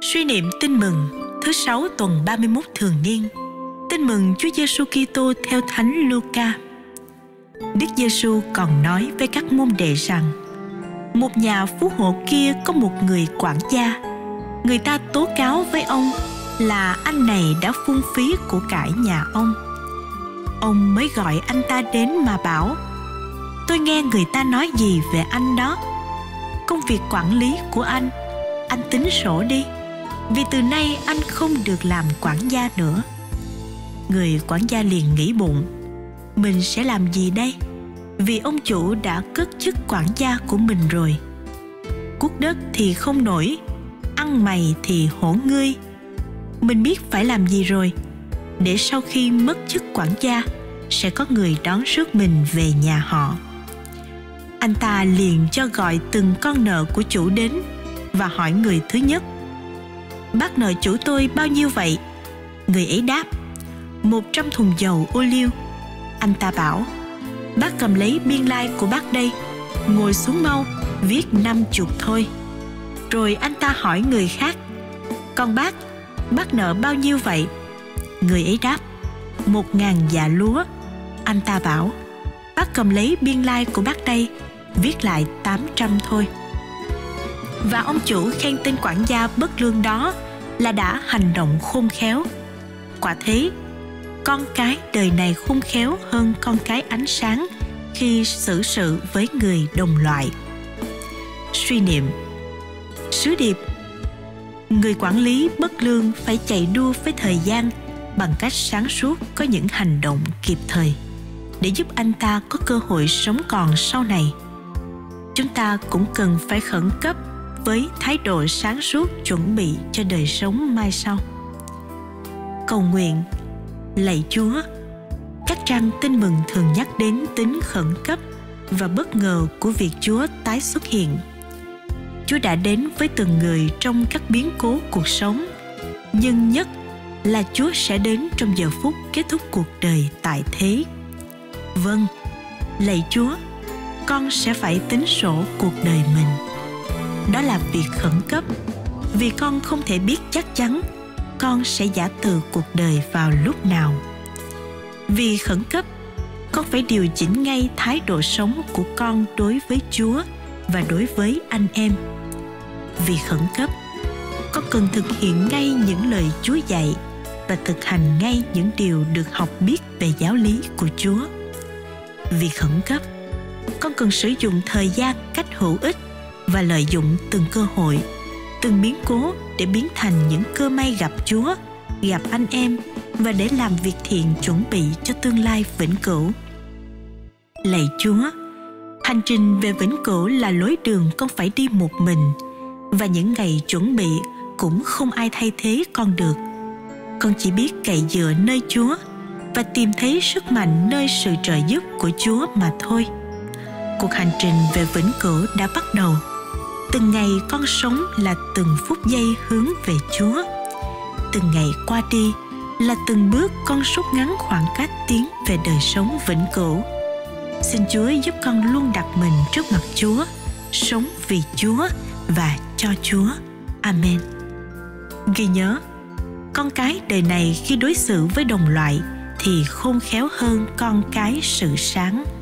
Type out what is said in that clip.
Suy niệm tin mừng thứ 6 tuần 31 thường niên. Tin mừng Chúa Giêsu Kitô theo Thánh Luca. Đức Giêsu còn nói với các môn đệ rằng: một nhà phú hộ kia có một người quản gia. Người ta tố cáo với ông là anh này đã phung phí của cải nhà ông. Ông mới gọi anh ta đến mà bảo: tôi nghe người ta nói gì về anh đó. Công việc quản lý của anh tính sổ đi, vì từ nay anh không được làm quản gia nữa. Người quản gia liền nghĩ bụng: mình sẽ làm gì đây? Vì ông chủ đã cất chức quản gia của mình rồi. Cuốc đất thì không nổi, ăn mày thì hổ ngươi. Mình biết phải làm gì rồi, để sau khi mất chức quản gia sẽ có người đón rước mình về nhà họ. Anh ta liền cho gọi từng con nợ của chủ đến và hỏi người thứ nhất: bác nợ chủ tôi bao nhiêu vậy? Người ấy đáp: 100 thùng dầu ô liu. Anh ta bảo: bác cầm lấy biên lai của bác đây, ngồi xuống mau, viết 50 thôi. Rồi anh ta hỏi người khác: còn bác nợ bao nhiêu vậy? Người ấy đáp: 1.000 dạ lúa. Anh ta bảo: bác cầm lấy biên lai của bác đây, viết lại 800 thôi. Và ông chủ khen tên quản gia bất lương đó là đã hành động khôn khéo. Quả thế, con cái đời này khôn khéo hơn con cái ánh sáng khi xử sự với người đồng loại. Suy niệm sứ điệp: người quản lý bất lương phải chạy đua với thời gian bằng cách sáng suốt có những hành động kịp thời để giúp anh ta có cơ hội sống còn sau này. Chúng ta cũng cần phải khẩn cấp với thái độ sáng suốt chuẩn bị cho đời sống mai sau. Cầu nguyện: lạy Chúa, các trang tin mừng thường nhắc đến tính khẩn cấp và bất ngờ của việc Chúa tái xuất hiện. Chúa đã đến với từng người trong các biến cố cuộc sống, nhưng nhất là Chúa sẽ đến trong giờ phút kết thúc cuộc đời tại thế. Vâng, lạy Chúa, con sẽ phải tính sổ cuộc đời mình. Đó là việc khẩn cấp, vì con không thể biết chắc chắn con sẽ giã từ cuộc đời vào lúc nào. Vì khẩn cấp, con phải điều chỉnh ngay thái độ sống của con đối với Chúa và đối với anh em. Vì khẩn cấp, con cần thực hiện ngay những lời Chúa dạy và thực hành ngay những điều được học biết về giáo lý của Chúa. Vì khẩn cấp, con cần sử dụng thời gian cách hữu ích và lợi dụng từng cơ hội, từng biến cố để biến thành những cơ may gặp Chúa, gặp anh em và để làm việc thiện chuẩn bị cho tương lai vĩnh cửu. Lạy Chúa, hành trình về vĩnh cửu là lối đường con phải đi một mình, và những ngày chuẩn bị cũng không ai thay thế con được. Con chỉ biết cậy dựa nơi Chúa và tìm thấy sức mạnh nơi sự trợ giúp của Chúa mà thôi. Cuộc hành trình về vĩnh cửu đã bắt đầu. Từng ngày con sống là từng phút giây hướng về Chúa. Từng ngày qua đi là từng bước con rút ngắn khoảng cách tiến về đời sống vĩnh cửu. Xin Chúa giúp con luôn đặt mình trước mặt Chúa, sống vì Chúa và cho Chúa. Amen. Ghi nhớ, con cái đời này khi đối xử với đồng loại thì khôn khéo hơn con cái sự sáng.